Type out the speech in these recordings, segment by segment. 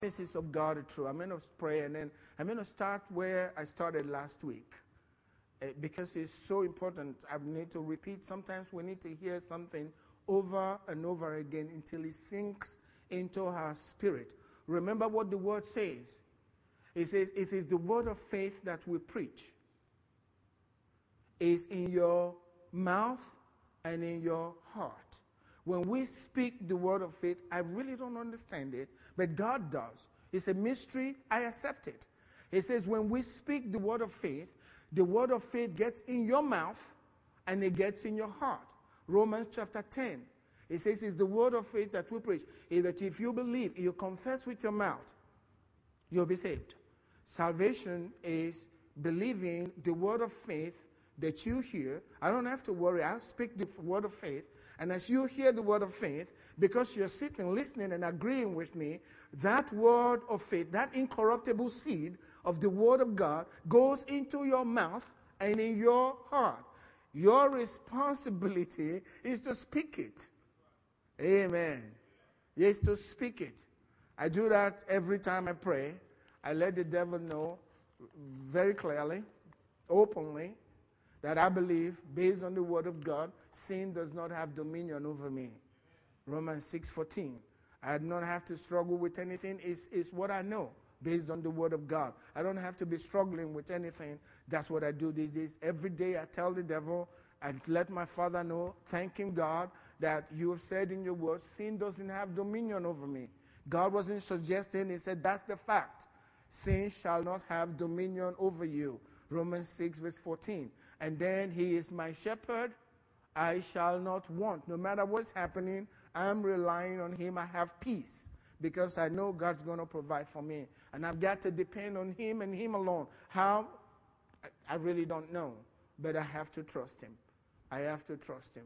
Promises of God are true. I'm going to pray, and then I'm going to start where I started last week, because it's so important. I need to repeat. Sometimes we need to hear something over and over again until it sinks into our spirit. Remember what the word says. It says, it is the word of faith that we preach. It's in your mouth and in your heart. When we speak the word of faith, I really don't understand it, but God does. It's a mystery. I accept it. It says when we speak the word of faith gets in your mouth and it gets in your heart. Romans chapter 10. It says it's the word of faith that we preach. Is that if you believe, if you confess with your mouth, you'll be saved. Salvation is believing the word of faith that you hear. I don't have to worry. I'll speak the word of faith. And as you hear the word of faith, because you're sitting, listening, and agreeing with me, that word of faith, that incorruptible seed of the word of God goes into your mouth and in your heart. Your responsibility is to speak it. Amen. Yes, to speak it. I do that every time I pray. I let the devil know very clearly, openly, that I believe, based on the word of God, sin does not have dominion over me. Romans 6:14. I do not have to struggle with anything. It's what I know, based on the word of God. I don't have to be struggling with anything. That's what I do these days. Every day I tell the devil, I let my father know, thanking God that you have said in your word, sin doesn't have dominion over me. God wasn't suggesting, he said, that's the fact. Sin shall not have dominion over you. Romans 6, verse 14. And then he is my shepherd, I shall not want. No matter what's happening, I'm relying on him. I have peace because I know God's going to provide for me. And I've got to depend on him and him alone. How? I really don't know, but I have to trust him. I have to trust him.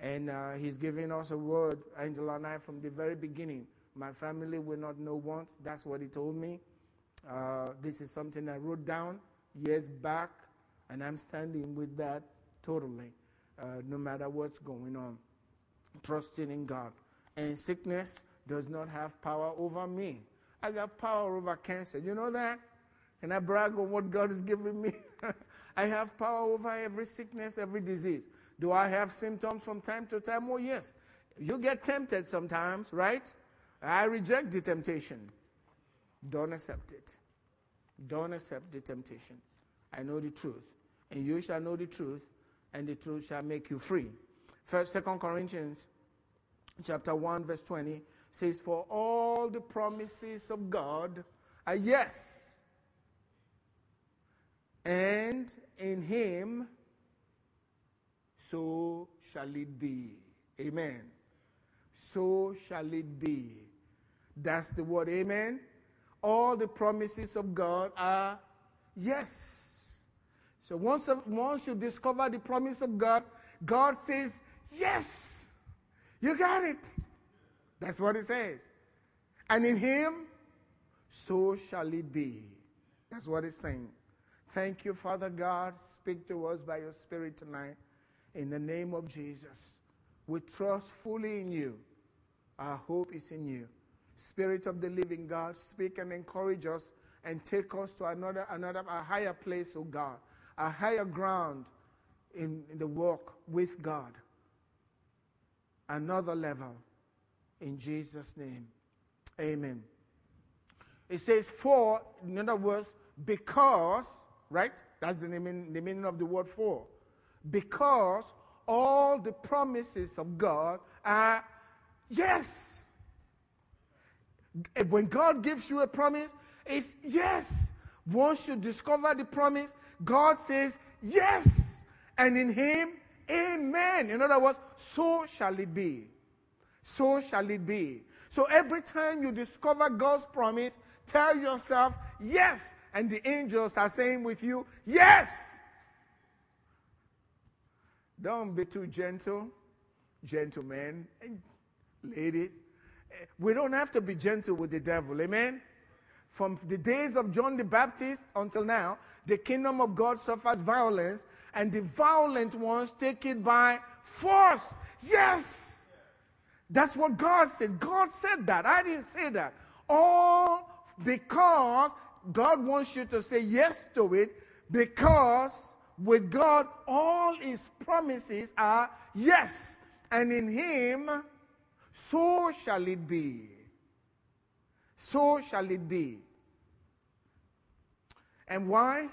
And he's giving us a word, Angela and I, from the very beginning. My family will not know want. That's what he told me. This is something I wrote down years back, and I'm standing with that totally, no matter what's going on, trusting in God. And sickness does not have power over me. I got power over cancer. You know that? Can I brag on what God is giving me? I have power over every sickness, every disease. Do I have symptoms from time to time? Oh, yes. You get tempted sometimes, right? I reject the temptation. Don't accept it. Don't accept the temptation. I know the truth, and you shall know the truth, and the truth shall make you free. 2 Corinthians chapter 1, verse 20 says, for all the promises of God are yes, and in him so shall it be. Amen. So shall it be. That's the word. Amen. All the promises of God are yes. So once you discover the promise of God, God says, yes, you got it. That's what it says. And in him, so shall it be. That's what it's saying. Thank you, Father God. Speak to us by your Spirit tonight. In the name of Jesus, we trust fully in you. Our hope is in you. Spirit of the living God, speak and encourage us and take us to a higher place, oh God, a higher ground in the walk with God. Another level. In Jesus' name. Amen. It says for, in other words, because, right? That's the meaning of the word for. Because all the promises of God are yes. When God gives you a promise, it's yes. Once you discover the promise, God says yes. And in him, amen. In other words, so shall it be. So shall it be. So every time you discover God's promise, tell yourself yes. And the angels are saying with you, yes. Don't be too gentle, gentlemen and ladies. We don't have to be gentle with the devil, amen? From the days of John the Baptist until now, the kingdom of God suffers violence, and the violent ones take it by force. Yes! That's what God says. God said that. I didn't say that. all because God wants you to say yes to it, because with God, all his promises are yes. And in him, so shall it be. So shall it be. And why?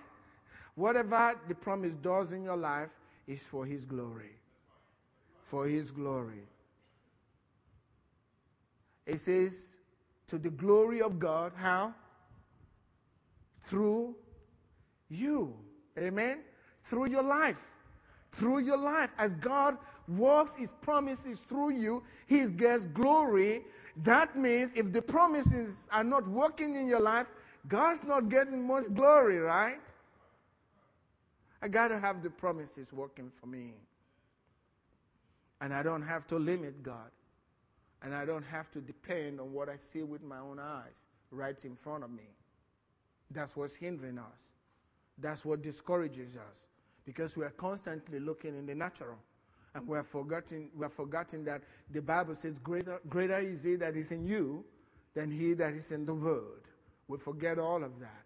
Whatever the promise does in your life is for his glory. For his glory. It says, to the glory of God, how? Through you. Amen? Through your life. Through your life. As God works his promises through you, he gets glory. That means if the promises are not working in your life, God's not getting much glory, right? I got to have the promises working for me. And I don't have to limit God. And I don't have to depend on what I see with my own eyes right in front of me. That's what's hindering us. That's what discourages us. Because we are constantly looking in the natural. And we are forgetting that the Bible says greater is he that is in you than he that is in the world. We forget all of that.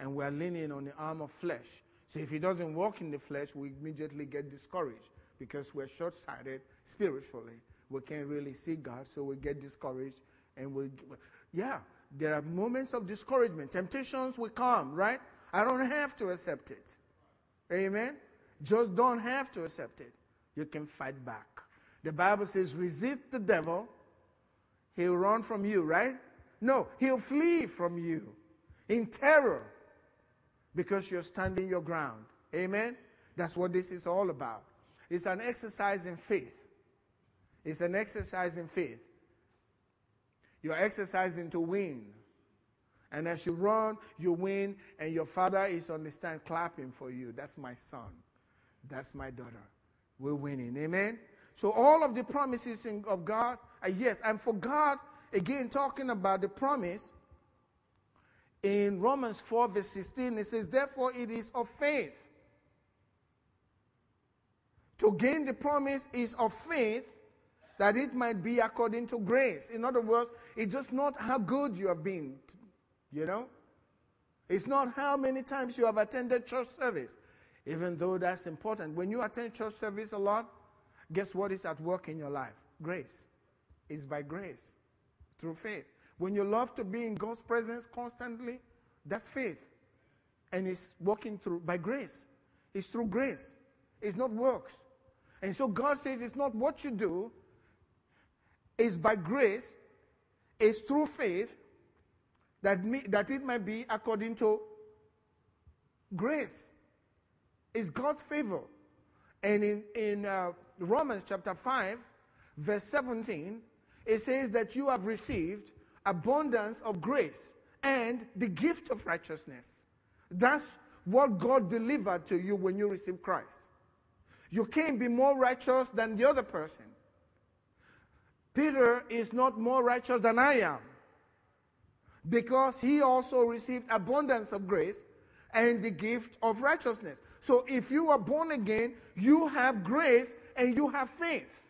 And we are leaning on the arm of flesh. So if it doesn't work in the flesh, we immediately get discouraged because we're short-sighted spiritually. We can't really see God, so we get discouraged. And there are moments of discouragement. Temptations will come, right? I don't have to accept it. Amen? Just don't have to accept it. You can fight back. The Bible says, resist the devil. He'll run from you, right? No, he'll flee from you in terror because you're standing your ground. Amen? That's what this is all about. It's an exercise in faith. It's an exercise in faith. You're exercising to win. And as you run, you win, and your father is on the stand clapping for you. That's my son. That's my daughter. We're winning. Amen? So all of the promises of God are yes. And for God, again, talking about the promise, in Romans 4, verse 16, it says, therefore it is of faith. To gain the promise is of faith, that it might be according to grace. In other words, it's just not how good you have been, you know. It's not how many times you have attended church service, even though that's important. When you attend church service a lot, guess what is at work in your life? Grace. It's by grace, through faith. When you love to be in God's presence constantly, that's faith. And it's working through by grace. It's through grace. It's not works. And so God says it's not what you do, is by grace, is through faith, that it might be according to grace. It's God's favor. And in Romans chapter 5, verse 17, it says that you have received abundance of grace and the gift of righteousness. That's what God delivered to you when you received Christ. You can't be more righteous than the other person. Peter is not more righteous than I am, because he also received abundance of grace and the gift of righteousness. So if you are born again, you have grace and you have faith.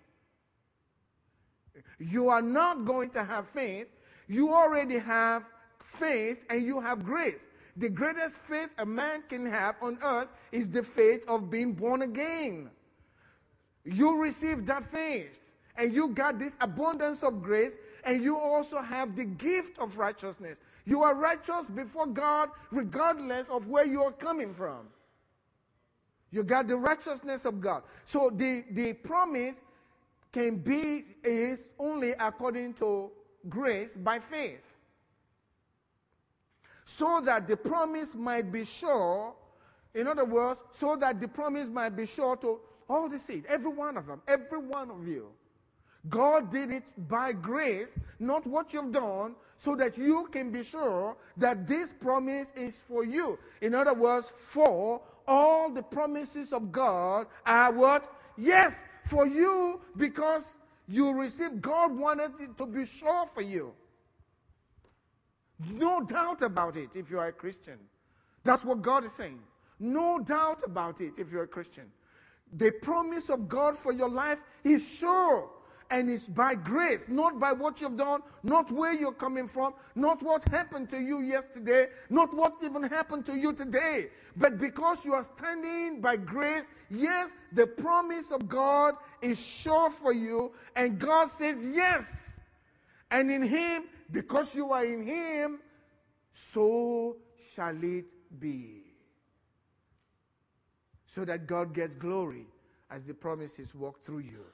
You are not going to have faith. You already have faith and you have grace. The greatest faith a man can have on earth is the faith of being born again. You receive that faith. And you got this abundance of grace, and you also have the gift of righteousness. You are righteous before God, regardless of where you are coming from. You got the righteousness of God. So the promise can be is only according to grace by faith. So that the promise might be sure, in other words, so that the promise might be sure to all the seed, every one of them, every one of you. God did it by grace, not what you've done, so that you can be sure that this promise is for you. In other words, for all the promises of God are what? Yes, for you, because you received. God wanted it to be sure for you. No doubt about it if you are a Christian. That's what God is saying. No doubt about it if you're a Christian. The promise of God for your life is sure. and it's by grace, not by what you've done, not where you're coming from, not what happened to you yesterday, not what even happened to you today, but because you are standing by grace. Yes, the promise of God is sure for you, and God says yes. And in him, because you are in him, so shall it be. So that God gets glory as the promises walk through you.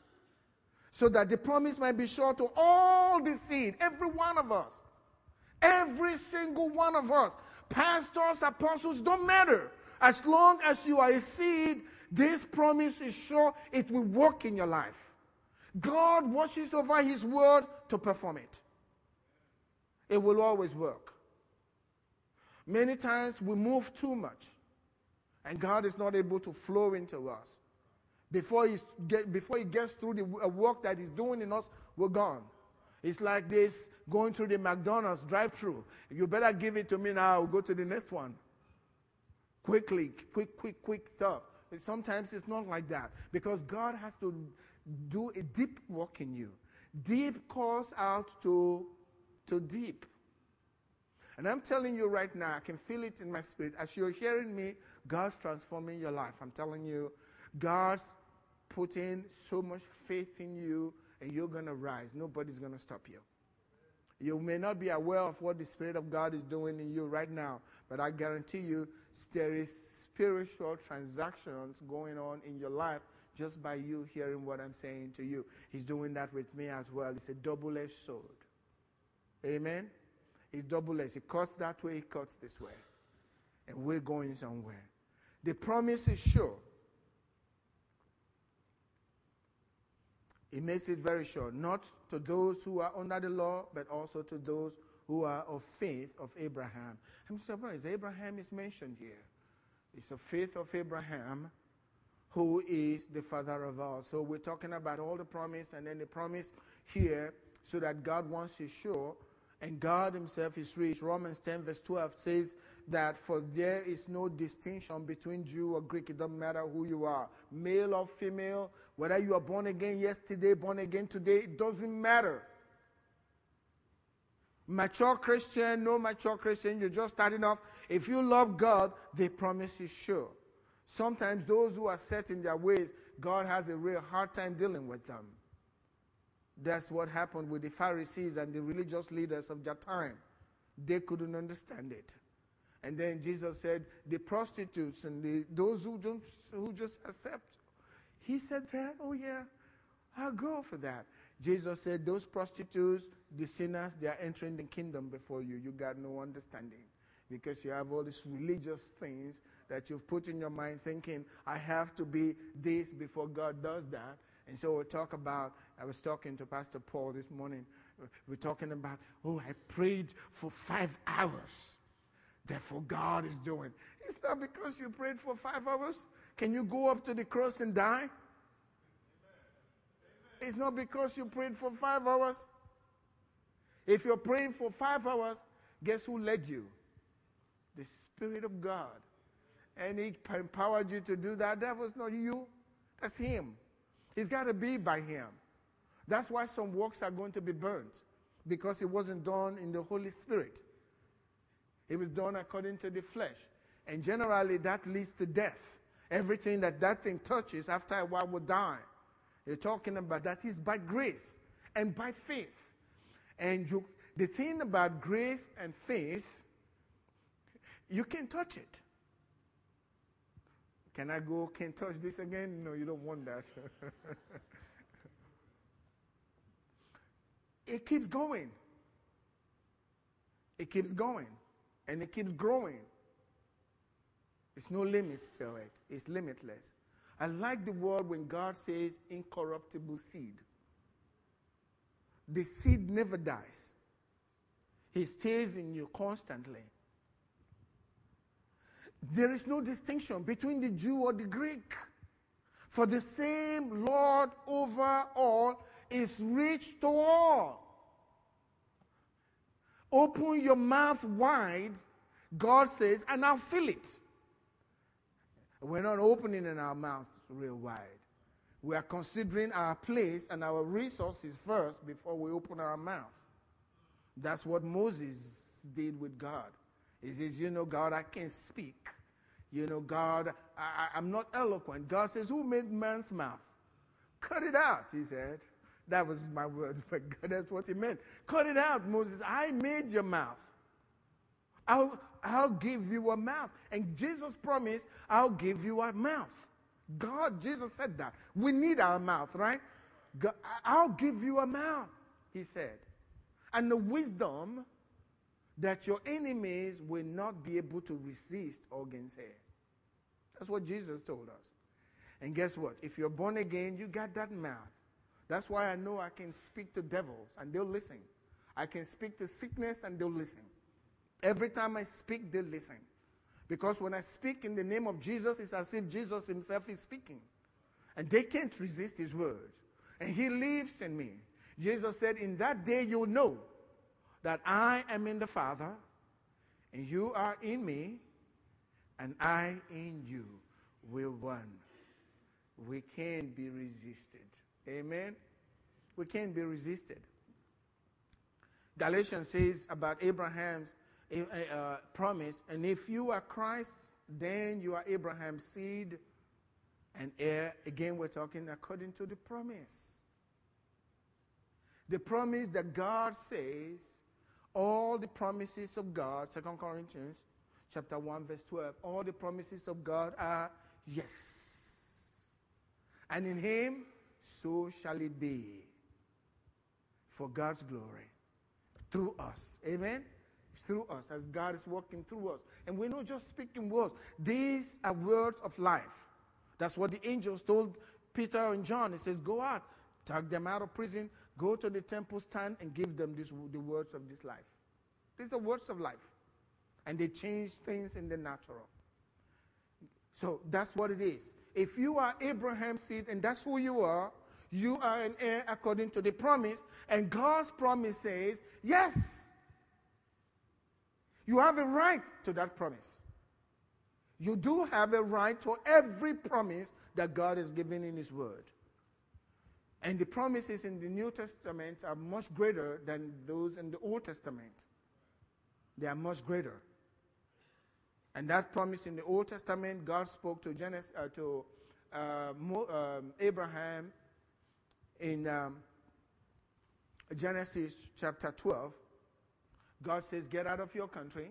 So that the promise might be sure to all the seed, every one of us. Every single one of us. Pastors, apostles, don't matter. As long as you are a seed, this promise is sure, it will work in your life. God watches over his word to perform it. It will always work. Many times we move too much, and God is not able to flow into us. Before he gets through the work that he's doing in us, we're gone. It's like this going through the McDonald's drive-thru. You better give it to me now. I'll go to the next one. Quickly, quick stuff. And sometimes it's not like that, because God has to do a deep work in you. Deep calls out to deep. And I'm telling you right now, I can feel it in my spirit. As you're hearing me, God's transforming your life. I'm telling you, God's putting so much faith in you, and you're going to rise. Nobody's going to stop you. You may not be aware of what the Spirit of God is doing in you right now, but I guarantee you there is spiritual transactions going on in your life just by you hearing what I'm saying to you. He's doing that with me as well. It's a double-edged sword. Amen? It's double-edged. It cuts that way, it cuts this way. And we're going somewhere. The promise is sure. It makes it very sure. Not to those who are under the law, but also to those who are of faith of Abraham. I'm surprised. Abraham is mentioned here. It's a faith of Abraham, who is the father of all. So we're talking about all the promise, and then the promise here, so that God wants is sure. And God himself is rich. Romans 10 verse 12 says that for there is no distinction between Jew or Greek. It doesn't matter who you are, male or female, whether you are born again yesterday, born again today, it doesn't matter. Mature Christian, no mature Christian, you're just starting off. If you love God, the promise is sure. Sometimes those who are set in their ways, God has a real hard time dealing with them. That's what happened with the Pharisees and the religious leaders of their time. They couldn't understand it. And then Jesus said, the prostitutes and those who just accept. He said that, oh yeah, I'll go for that. Jesus said, those prostitutes, the sinners, they are entering the kingdom before you. You got no understanding, because you have all these religious things that you've put in your mind thinking, I have to be this before God does that. And so we'll talk about, I was talking to Pastor Paul this morning. We're talking about, oh, I prayed for 5 hours. Therefore, God is doing. It's not because you prayed for 5 hours. Can you go up to the cross and die? Amen. It's not because you prayed for 5 hours. If you're praying for 5 hours, guess who led you? The Spirit of God. And he empowered you to do that. That was not you. That's him. It's got to be by him. That's why some works are going to be burnt, because it wasn't done in the Holy Spirit. It was done according to the flesh. And generally, that leads to death. Everything that thing touches after a while will die. You're talking about that is by grace and by faith. And the thing about grace and faith, you can touch it. Can I go, can't touch this again? No, you don't want that. It keeps going. It keeps going. And it keeps growing. There's no limits to it. It's limitless. I like the word when God says incorruptible seed. The seed never dies. He stays in you constantly. There is no distinction between the Jew or the Greek. For the same Lord over all is rich to all. Open your mouth wide, God says, and I'll fill it. We're not opening in our mouth real wide. We are considering our place and our resources first before we open our mouth. That's what Moses did with God. He says, you know, God, I can't speak. You know, God, I'm not eloquent. God says, who made man's mouth? Cut it out, he said. That was my words, but God, that's what he meant. Cut it out, Moses. I made your mouth. I'll give you a mouth. And Jesus promised, I'll give you a mouth. God, Jesus said that. We need our mouth, right? God, I'll give you a mouth, he said. And the wisdom that your enemies will not be able to resist or gainsay. That's what Jesus told us. And guess what? If you're born again, you got that mouth. That's why I know I can speak to devils and they'll listen. I can speak to sickness and they'll listen. Every time I speak, they listen. Because when I speak in the name of Jesus, it's as if Jesus himself is speaking. And they can't resist his word. And he lives in me. Jesus said, in that day you'll know that I am in the Father, and you are in me, and I in you. We're one. We can't be resisted. Amen? We can't be resisted. Galatians says about Abraham's promise, and if you are Christ's, then you are Abraham's seed and heir. Again, we're talking according to the promise. The promise that God says, all the promises of God, 2 Corinthians chapter 1, verse 12, all the promises of God are yes. And in him, so shall it be for God's glory through us. Amen? Through us, as God is working through us. And we're not just speaking words. These are words of life. That's what the angels told Peter and John. He says, go out, take them out of prison, go to the temple stand and give them the words of this life. These are words of life. And they change things in the natural. So that's what it is. If you are Abraham's seed, and that's who you are an heir according to the promise. And God's promise says, yes. You have a right to that promise. You do have a right to every promise that God has given in his word. And the promises in the New Testament are much greater than those in the Old Testament. They are much greater. And that promise in the Old Testament, God spoke to Abraham in Genesis chapter 12. God says, get out of your country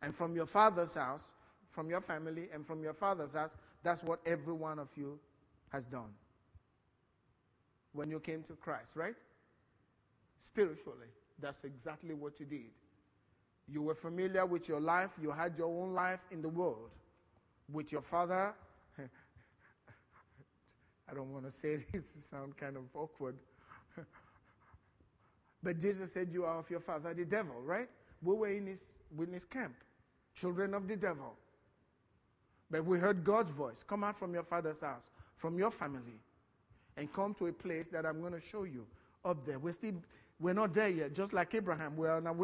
and from your father's house, from your family and from your father's house. That's what every one of you has done when you came to Christ, right? Spiritually, that's exactly what you did. You were familiar with your life. You had your own life in the world with your father. I don't want to say this, it sounds kind of awkward. But Jesus said, you are of your father, the devil, right? We were in his witness camp, children of the devil. But we heard God's voice. Come out from your father's house, from your family, and come to a place that I'm going to show you up there. We're not there yet, just like Abraham. We're on our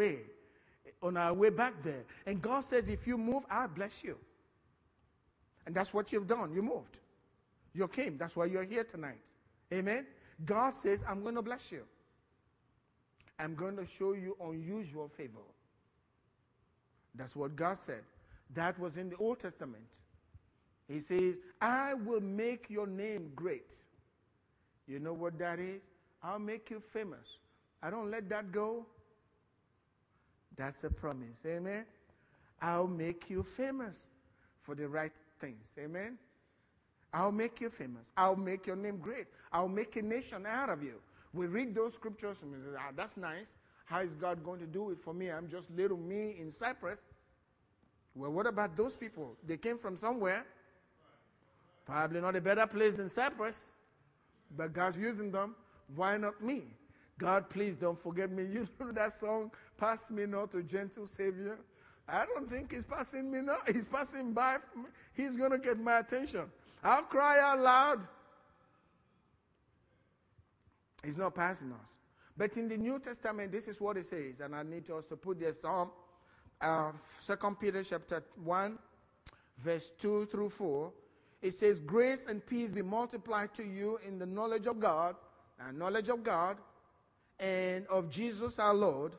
way back there. And God says, if you move, I'll bless you. And that's what you've done. You moved. You came. That's why you're here tonight. Amen? God says, I'm going to bless you. I'm going to show you unusual favor. That's what God said. That was in the Old Testament. He says, I will make your name great. You know what that is? I'll make you famous. I don't let that go. That's a promise. Amen? I'll make you famous for the right things. Amen? I'll make you famous. I'll make your name great. I'll make a nation out of you. We read those scriptures and we say, ah, that's nice. How is God going to do it for me? I'm just little me in Cyprus. Well, what about those people? They came from somewhere. Probably not a better place than Cyprus. But God's using them. Why not me? God, please don't forget me. You know that song, Pass Me Not, O Gentle Savior? I don't think he's passing me not. He's passing by. He's going to get my attention. I'll cry out loud. He's not passing us. But in the New Testament, this is what it says, and I need us to put this on. 2 Peter chapter 1, verse 2 through 4. It says, grace and peace be multiplied to you in the knowledge of God, and knowledge of God, and of Jesus our Lord,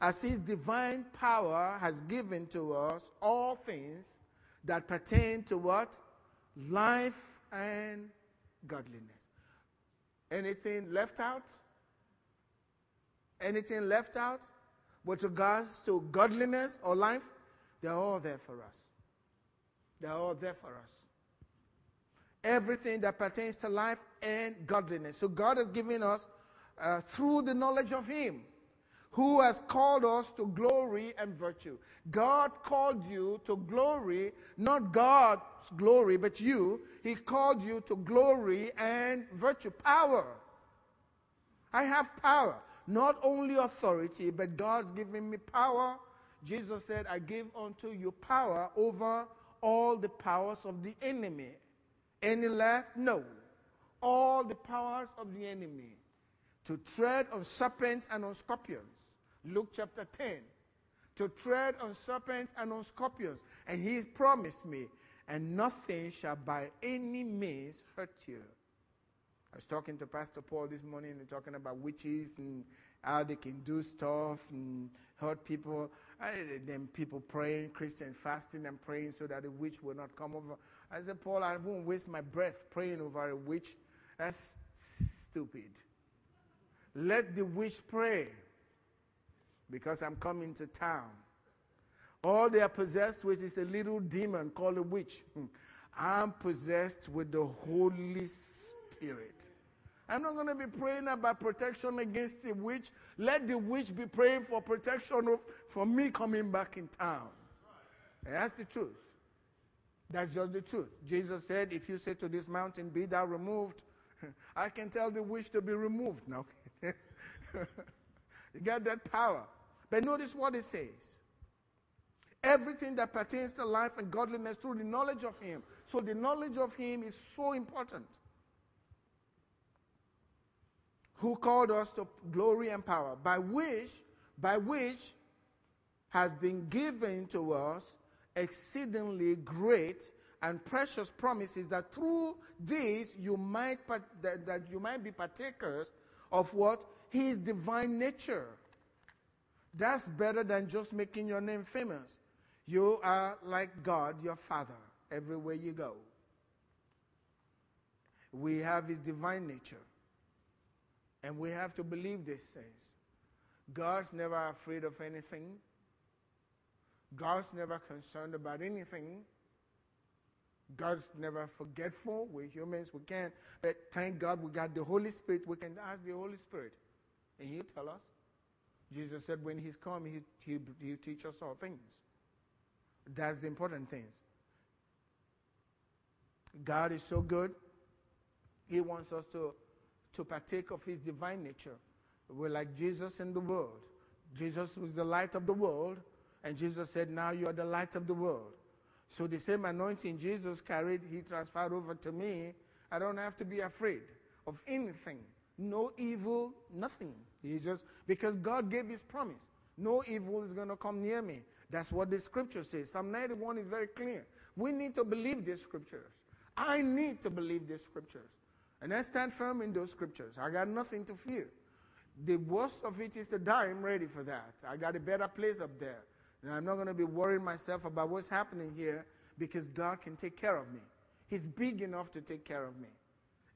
as his divine power has given to us all things that pertain to what? Life and godliness. Anything left out? Anything left out with regards to godliness or life? They're all there for us. They're all there for us. Everything that pertains to life and godliness. So God has given us through the knowledge of him who has called us to glory and virtue. God called you to glory, not God's glory, but you. He called you to glory and virtue. Power. I have power. Not only authority, but God's given me power. Jesus said, I give unto you power over all the powers of the enemy. Any left? No. All the powers of the enemy. To tread on serpents and on scorpions. Luke chapter 10. To tread on serpents and on scorpions. And he promised me, and nothing shall by any means hurt you. I was talking to Pastor Paul this morning and talking about witches and how they can do stuff and hurt people. And then people praying, Christians fasting and praying so that the witch will not come over. I said, Paul, I won't waste my breath praying over a witch. That's stupid. Let the witch pray because I'm coming to town. All they are possessed with is a little demon called a witch. I'm possessed with the Holy Spirit. I'm not going to be praying about protection against the witch. Let the witch be praying for protection for me coming back in town. And that's the truth. That's just the truth. Jesus said, if you say to this mountain, be thou removed, I can tell the witch to be removed now. You got that power. But notice what it says. Everything that pertains to life and godliness through the knowledge of him. So the knowledge of him is so important. Who called us to glory and power, by which has been given to us exceedingly great and precious promises, that through these you might be partakers of what? His divine nature. That's better than just making your name famous. You are like God, your Father, everywhere you go. We have his divine nature. And we have to believe these things. God's never afraid of anything. God's never concerned about anything. God's never forgetful. We're humans, we can't. But thank God we got the Holy Spirit. We can ask the Holy Spirit. And he'll tell us. Jesus said when he's come, he'll teach us all things. That's the important things. God is so good. He wants us to partake of his divine nature. We're like Jesus in the world. Jesus was the light of the world, and Jesus said, now you are the light of the world. So the same anointing Jesus carried, he transferred over to me. I don't have to be afraid of anything. No evil, nothing. Because God gave his promise. No evil is going to come near me. That's what the scripture says. Psalm 91 is very clear. We need to believe these scriptures. I need to believe these scriptures. And I stand firm in those scriptures. I got nothing to fear. The worst of it is to die. I'm ready for that. I got a better place up there. And I'm not going to be worrying myself about what's happening here because God can take care of me. He's big enough to take care of me.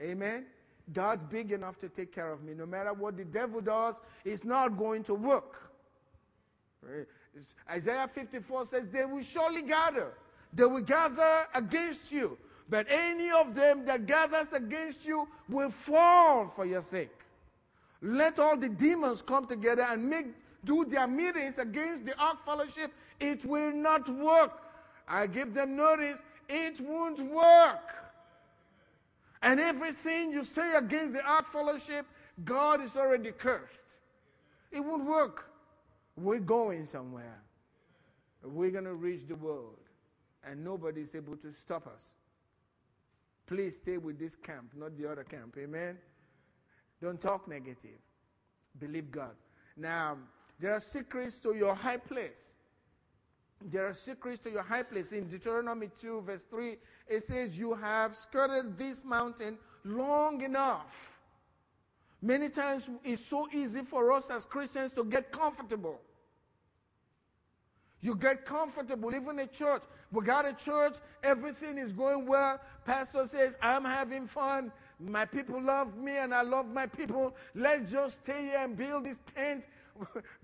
Amen? God's big enough to take care of me. No matter what the devil does, it's not going to work. Isaiah 54 says, they will surely gather. They will gather against you. But any of them that gathers against you will fall for your sake. Let all the demons come together and do their meetings against the Ark Fellowship. It will not work. I give them notice. It won't work. And everything you say against the Ark Fellowship, God is already cursed. It won't work. We're going somewhere. We're going to reach the world. And nobody's able to stop us. Please stay with this camp, not the other camp. Amen? Don't talk negative. Believe God. Now, there are secrets to your high place. There are secrets to your high place. In Deuteronomy 2, verse 3, it says, you have skirted this mountain long enough. Many times it's so easy for us as Christians to get comfortable. You get comfortable, even in church. We got a church, everything is going well. Pastor says, I'm having fun. My people love me and I love my people. Let's just stay here and build this tent.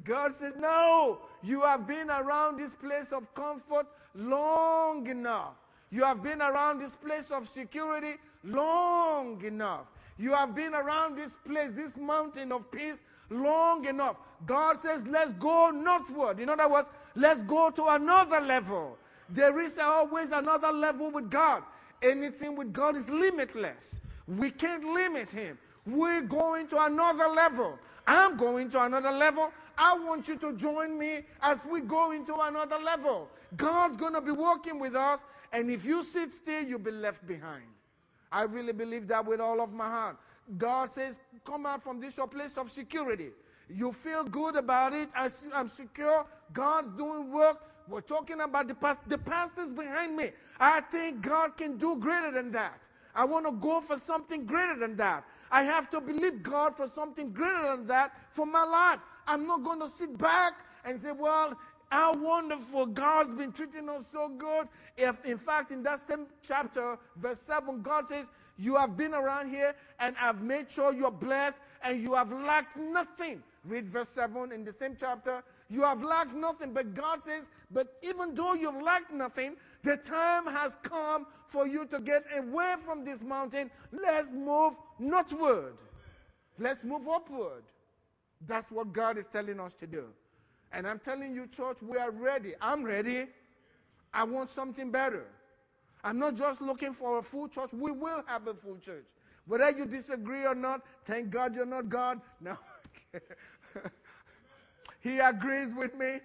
God says, no, you have been around this place of comfort long enough. You have been around this place of security long enough. You have been around this place, this mountain of peace, long enough. God says, let's go northward. In other words, let's go to another level. There is always another level with God. Anything with God is limitless. We can't limit him. We're going to another level. I'm going to another level. I want you to join me as we go into another level. God's going to be working with us. And if you sit still, you'll be left behind. I really believe that with all of my heart. God says, come out from this your place of security. You feel good about it. I'm secure. God's doing work. We're talking about the pastors behind me. I think God can do greater than that. I want to go for something greater than that. I have to believe God for something greater than that for my life. I'm not going to sit back and say, well, how wonderful God's been treating us so good. If, in fact, in that same chapter, verse 7, God says, you have been around here and I've made sure you're blessed and you have lacked nothing. Read verse 7 in the same chapter. You have lacked nothing, but God says, but even though you've lacked nothing, the time has come for you to get away from this mountain. Let's move northward. Let's move upward. That's what God is telling us to do. And I'm telling you, church, we are ready. I'm ready. I want something better. I'm not just looking for a full church. We will have a full church. Whether you disagree or not, thank God you're not God. No. He agrees with me.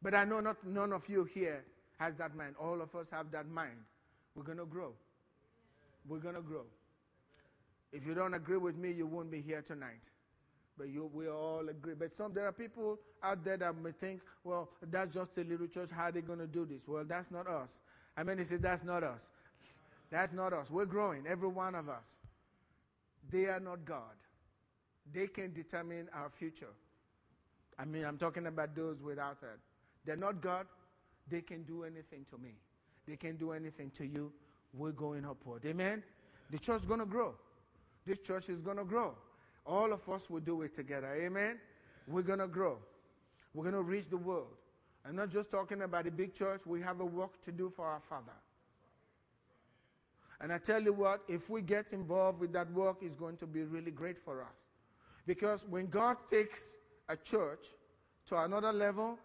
But I know not none of you here has that mind. All of us have that mind. We're going to grow. We're going to grow. If you don't agree with me, you won't be here tonight. But we all agree. But there are people out there that may think, well, that's just a little church. How are they going to do this? Well, that's not us. I mean, they say that's not us. That's not us. We're growing, every one of us. They are not God. They can determine our future. I mean, I'm talking about those without it. They're not God. They can do anything to me. They can do anything to you. We're going upward. Amen? The church is going to grow. This church is going to grow. All of us will do it together. Amen? We're going to grow. We're going to reach the world. I'm not just talking about a big church. We have a work to do for our Father. And I tell you what, if we get involved with that work, it's going to be really great for us. Because when God takes a church to another level,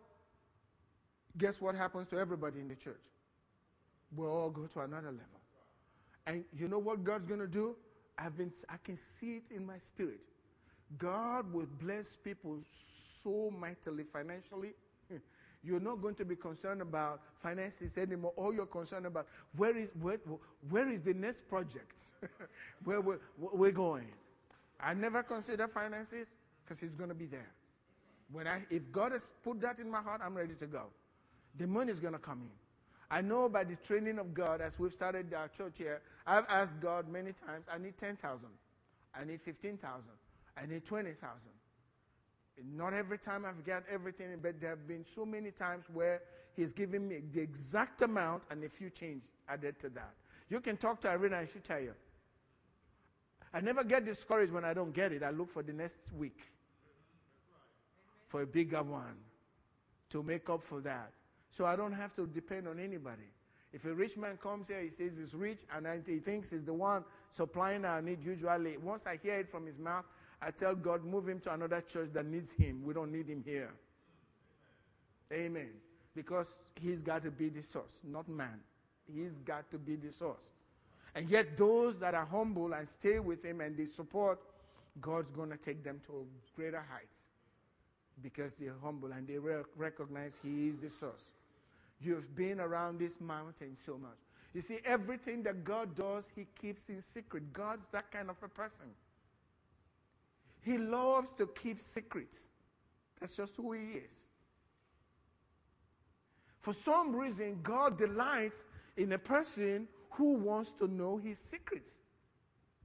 guess what happens to everybody in the church? We'll all go to another level. And you know what God's going to do? I can see it in my spirit. God will bless people so mightily financially. You're not going to be concerned about finances anymore. All you're concerned about, where is the next project? Where we're going. I never consider finances because he's going to be there. If God has put that in my heart, I'm ready to go. The money is going to come in. I know by the training of God, as we've started our church here, I've asked God many times, I need 10,000. I need 15,000. I need 20,000. Not every time I've got everything, but there have been so many times where he's given me the exact amount and a few change added to that. You can talk to Irina and she'll tell you. I never get discouraged when I don't get it. I look for the next week for a bigger one to make up for that. So I don't have to depend on anybody. If a rich man comes here, he says he's rich, and he thinks he's the one supplying our need usually. Once I hear it from his mouth, I tell God, move him to another church that needs him. We don't need him here. Amen. Because he's got to be the source, not man. He's got to be the source. And yet those that are humble and stay with him and they support, God's going to take them to greater heights. Because they're humble and they recognize he is the source. You've been around this mountain so much. You see, everything that God does, he keeps in secret. God's that kind of a person. He loves to keep secrets. That's just who he is. For some reason, God delights in a person who wants to know his secrets.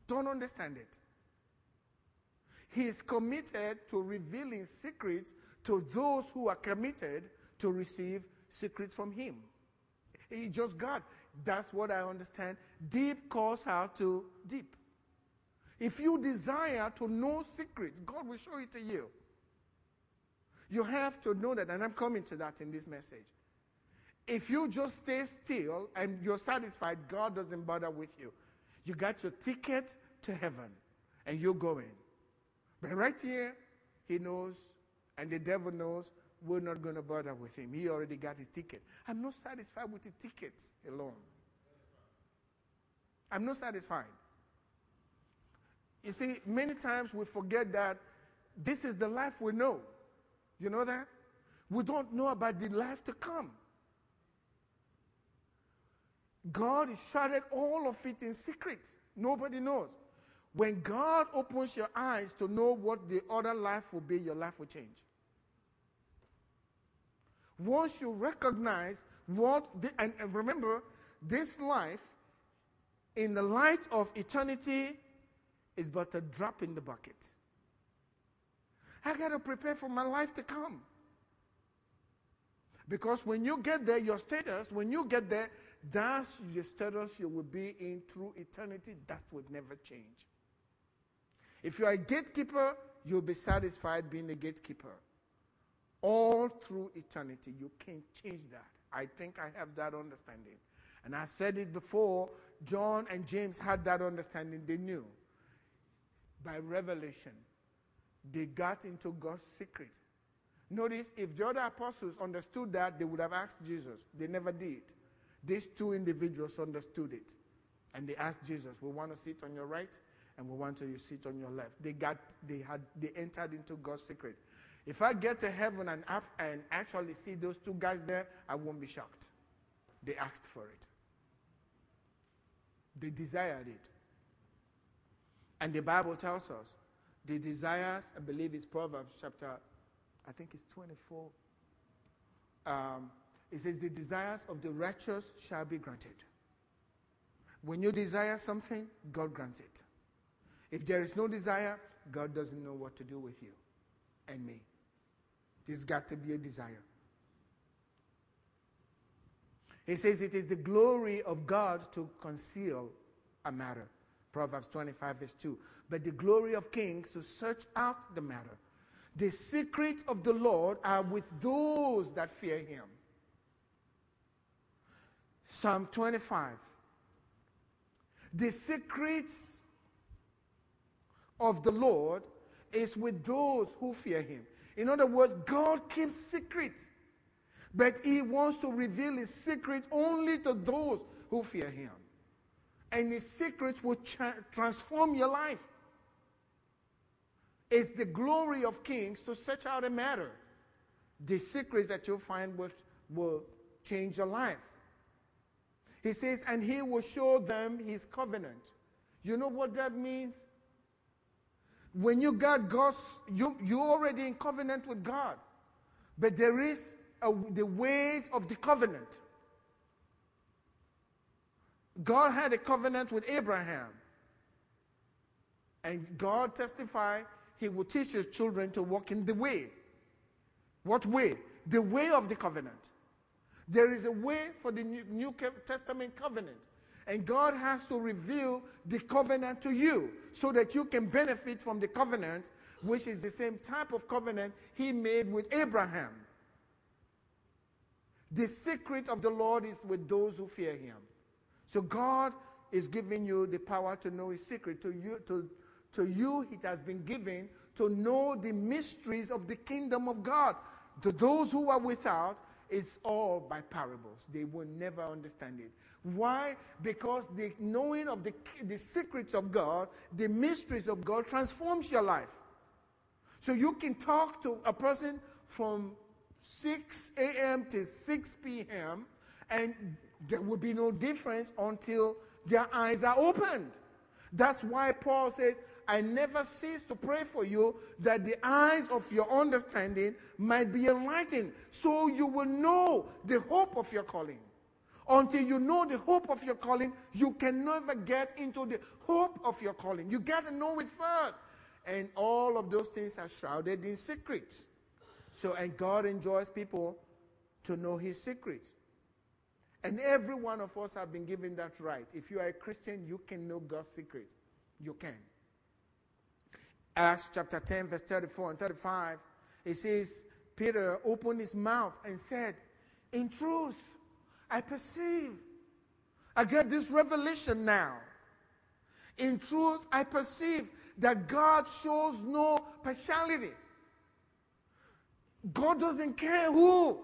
Don't understand it. He is committed to revealing secrets to those who are committed to receive secrets from him. It's just God. That's what I understand. Deep calls out to deep. If you desire to know secrets, God will show it to you. You have to know that, and I'm coming to that in this message. If you just stay still and you're satisfied, God doesn't bother with you. You got your ticket to heaven, and you're going. But right here, he knows, and the devil knows, we're not going to bother with him. He already got his ticket. I'm not satisfied with the ticket alone. I'm not satisfied. You see, many times we forget that this is the life we know. You know that? We don't know about the life to come. God is shrouded all of it in secret. Nobody knows. When God opens your eyes to know what the other life will be, your life will change. Once you recognize and remember, this life, in the light of eternity, is but a drop in the bucket. I got to prepare for my life to come. Because when you get there, that's the status you will be in through eternity. That will never change. If you are a gatekeeper, you'll be satisfied being a gatekeeper. All through eternity, you can't change that. I think I have that understanding. And I said it before, John and James had that understanding. They knew. By revelation, they got into God's secret. Notice, if the other apostles understood that, they would have asked Jesus. They never did. These two individuals understood it. And they asked Jesus, we want to sit on your right and we want you to sit on your left. They entered into God's secret. If I get to heaven and actually see those two guys there, I won't be shocked. They asked for it. They desired it. And the Bible tells us, the desires, I believe it's Proverbs chapter, I think it's 24. It says, the desires of the righteous shall be granted. When you desire something, God grants it. If there is no desire, God doesn't know what to do with you and me. There's got to be a desire. It says, it is the glory of God to conceal a matter. Proverbs 25 verse 2. But the glory of kings to search out the matter. The secrets of the Lord are with those that fear him. Psalm 25. The secrets of the Lord is with those who fear him. In other words, God keeps secrets, but he wants to reveal his secret only to those who fear him. And his secrets will transform your life. It's the glory of kings to search out a matter. The secrets that you'll find will change your life. He says, and he will show them his covenant. You know what that means? When you got God's, you're already in covenant with God. But there is the ways of the covenant. God had a covenant with Abraham. And God testified he will teach his children to walk in the way. What way? The way of the covenant. There is a way for the New Testament covenant. And God has to reveal the covenant to you so that you can benefit from the covenant, which is the same type of covenant he made with Abraham. The secret of the Lord is with those who fear him. So God is giving you the power to know his secret. To you it has been given to know the mysteries of the kingdom of God. To those who are without, it's all by parables. They will never understand it. Why? Because the knowing of the secrets of God, the mysteries of God, transforms your life. So you can talk to a person from 6 a.m. to 6 p.m. and there will be no difference until their eyes are opened. That's why Paul says, I never cease to pray for you that the eyes of your understanding might be enlightened, so you will know the hope of your calling. Until you know the hope of your calling, you can never get into the hope of your calling. You got to know it first. And all of those things are shrouded in secrets. So, and God enjoys people to know his secrets. And every one of us have been given that right. If you are a Christian, you can know God's secret. You can. Acts chapter 10, verse 34 and 35, it says, Peter opened his mouth and said, in truth, I perceive. I get this revelation now. In truth, I perceive that God shows no partiality. God doesn't care who.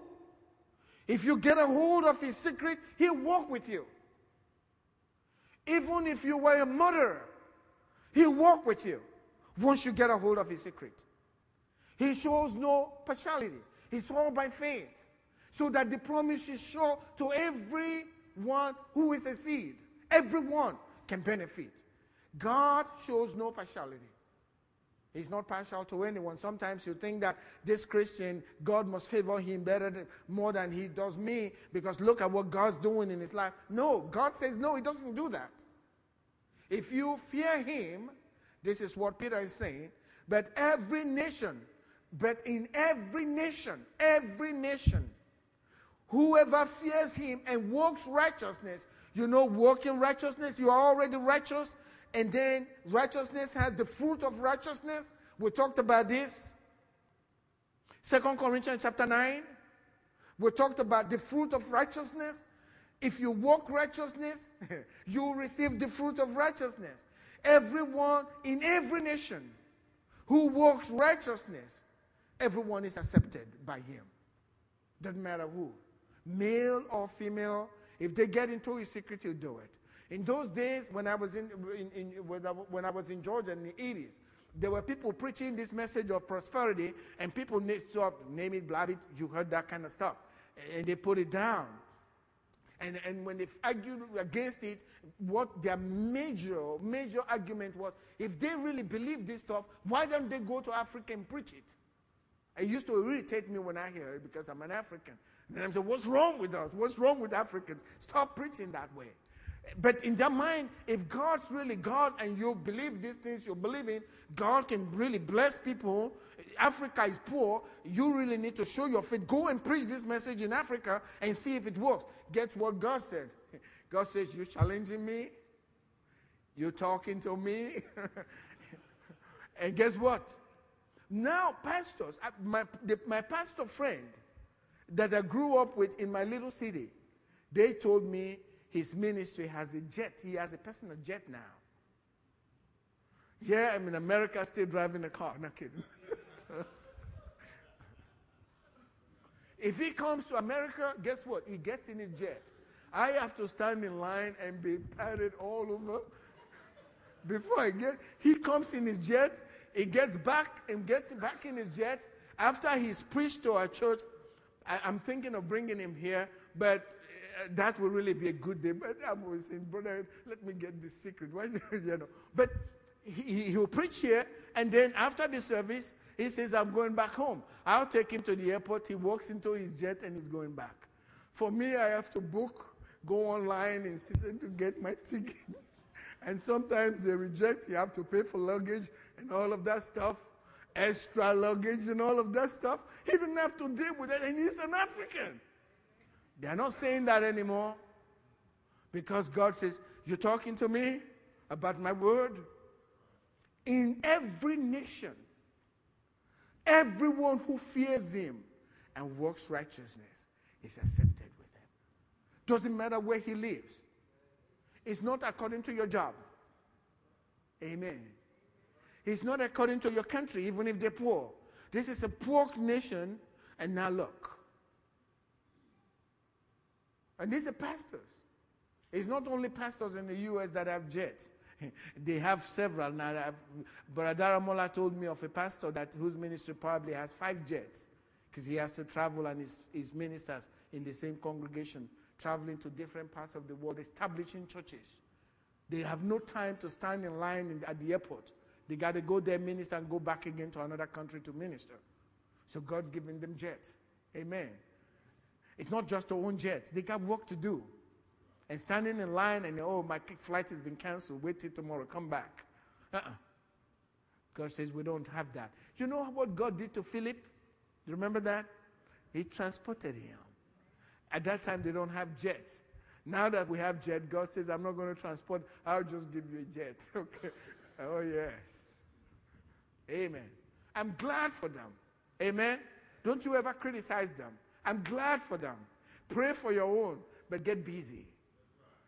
If you get a hold of his secret, he'll walk with you. Even if you were a murderer, he'll walk with you once you get a hold of his secret. He shows no partiality. It's all by faith. So that the promise is sure to everyone who is a seed. Everyone can benefit. God shows no partiality. He's not partial to anyone. Sometimes you think that this Christian, God must favor him more than he does me, because look at what God's doing in his life. No, God says no, he doesn't do that. If you fear him, this is what Peter is saying, but in every nation, every nation, whoever fears him and walks righteousness, you know, walking righteousness, you are already righteous, and then righteousness has the fruit of righteousness. We talked about this. 2 Corinthians chapter 9, we talked about the fruit of righteousness. If you walk righteousness, you receive the fruit of righteousness. Everyone in every nation who walks righteousness, everyone is accepted by him. Doesn't matter who. Male or female, if they get into his secret, he'll do it. In those days, when I was in Georgia in the 80s, there were people preaching this message of prosperity, and people name it, blab it, you heard that kind of stuff. And they put it down. And when they argued against it, what their major argument was, if they really believe this stuff, why don't they go to Africa and preach it? It used to irritate me when I hear it, because I'm an African. And I'm saying, what's wrong with us? What's wrong with Africans? Stop preaching that way. But in their mind, if God's really God and you believe these things you believe in, God can really bless people. Africa is poor. You really need to show your faith. Go and preach this message in Africa and see if it works. Get what God said. God says, you're challenging me. You're talking to me. And guess what? Now, pastors, my pastor friend that I grew up with in my little city, they told me his ministry has a jet. He has a personal jet now. Yeah, I'm in America still driving a car. Not kidding. If he comes to America, guess what? He gets in his jet. I have to stand in line and be patted all over before I get. He comes in his jet. He gets back in his jet. After he's preached to our church, I'm thinking of bringing him here, but that will really be a good day. But I'm always saying, brother, let me get this secret. Why, you know? But he'll preach here, and then after the service, he says, I'm going back home. I'll take him to the airport. He walks into his jet, and he's going back. For me, I have to go online and season to get my tickets. And sometimes they reject. You have to pay for luggage and all of that stuff. Extra luggage and all of that stuff. He didn't have to deal with it, and he's an African. They're not saying that anymore, because God says, you're talking to me about my word? In every nation, everyone who fears him and works righteousness is accepted with him. Doesn't matter where he lives. It's not according to your job. Amen. It's not according to your country, even if they're poor. This is a poor nation, and now look. And these are pastors. It's not only pastors in the U.S. that have jets. They have several. Now, Brother Aramola told me of a pastor whose ministry probably has 5 jets, because he has to travel, and his ministers in the same congregation traveling to different parts of the world, establishing churches. They have no time to stand in line at the airport. They got to go there, minister, and go back again to another country to minister. So God's giving them jets. Amen. It's not just to own jets. They got work to do. And standing in line and, oh, my flight has been canceled. Wait till tomorrow. Come back. God says we don't have that. You know what God did to Philip? You remember that? He transported him. At that time, they don't have jets. Now that we have jet, God says, I'm not going to transport. I'll just give you a jet. Okay. Oh, yes. Amen. I'm glad for them. Amen. Don't you ever criticize them. I'm glad for them. Pray for your own, but get busy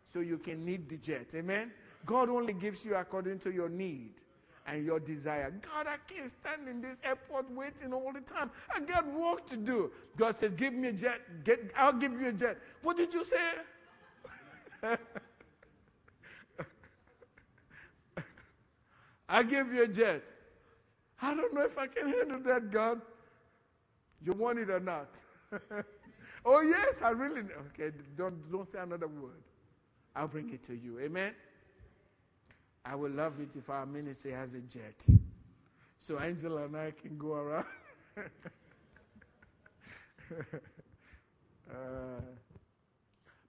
so you can need the jet. Amen. God only gives you according to your need and your desire. God, I can't stand in this airport waiting all the time. I got work to do. God says, give me a jet. I'll give you a jet. What did you say? I'll give you a jet. I don't know if I can handle that, God. You want it or not? Oh, yes, I really know. Okay, don't say another word. I'll bring it to you. Amen? I would love it if our ministry has a jet. So Angela and I can go around.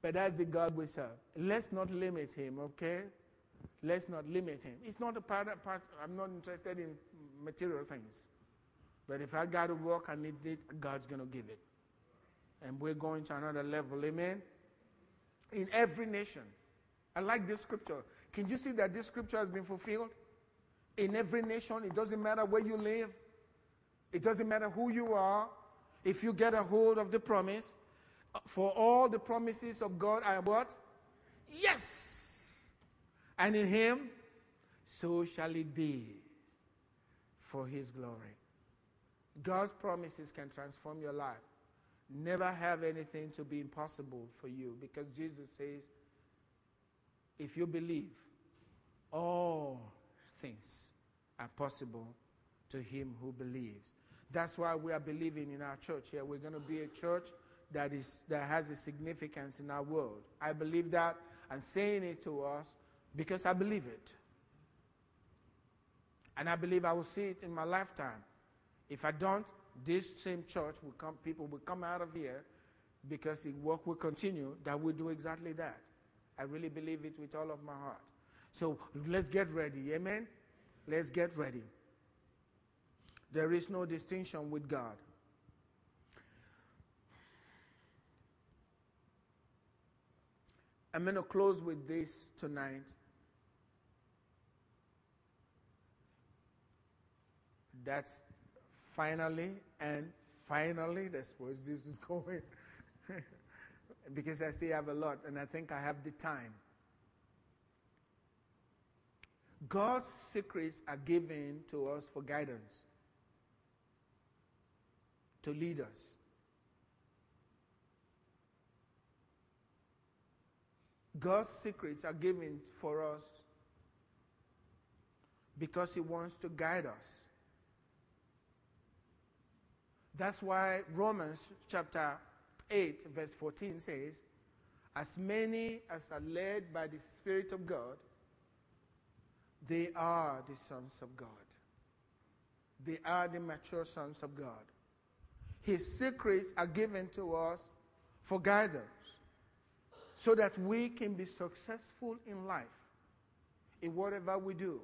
But that's the God we serve. Let's not limit him, okay? Let's not limit him. It's not a part I'm not interested in material things. But if I got to work, I need it, God's going to give it. And we're going to another level, amen? In every nation. I like this scripture. Can you see that this scripture has been fulfilled? In every nation, it doesn't matter where you live. It doesn't matter who you are. If you get a hold of the promise, for all the promises of God are what? Yes! And in him, so shall it be for his glory. God's promises can transform your life. Never have anything to be impossible for you, because Jesus says, if you believe, all things are possible to him who believes. That's why we are believing in our church here. We're going to be a church that has a significance in our world. I believe that, and saying it to us because I believe it. And I believe I will see it in my lifetime. If I don't, this same church will come, people will come out of here, because the work will continue that will do exactly that. I really believe it with all of my heart. So let's get ready. Amen? Let's get ready. There is no distinction with God. I'm going to close with this tonight. That's finally, and finally, that's where this is going. Because I still have a lot, and I think I have the time. God's secrets are given to us for guidance, to lead us. God's secrets are given for us because he wants to guide us. That's why Romans chapter 8 verse 14 says, as many as are led by the Spirit of God, they are the sons of God. They are the mature sons of God. His secrets are given to us for guidance, so that we can be successful in life, in whatever we do.